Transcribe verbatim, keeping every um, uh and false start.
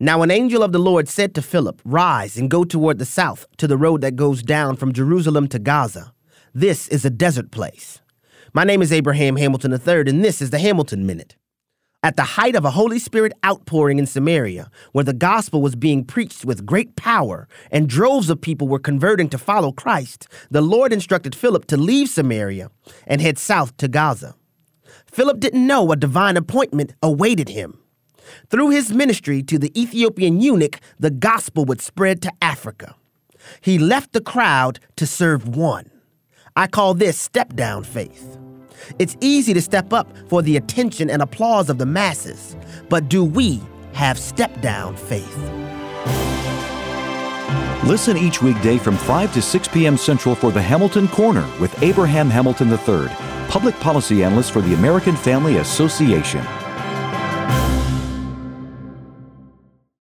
Now an angel of the Lord said to Philip, Rise and go toward the south, to the road that goes down from Jerusalem to Gaza. This is a desert place. My name is Abraham Hamilton the third, and this is the Hamilton Minute. At the height of a Holy Spirit outpouring in Samaria, where the gospel was being preached with great power and droves of people were converting to follow Christ, the Lord instructed Philip to leave Samaria and head south to Gaza. Philip didn't know a divine appointment awaited him. Through his ministry to the Ethiopian eunuch, the gospel would spread to Africa. He left the crowd to serve one. I call this step-down faith. It's easy to step up for the attention and applause of the masses, but do we have step-down faith? Listen each weekday from five to six p.m. Central for the Hamilton Corner with Abraham Hamilton the third, public policy analyst for the American Family Association.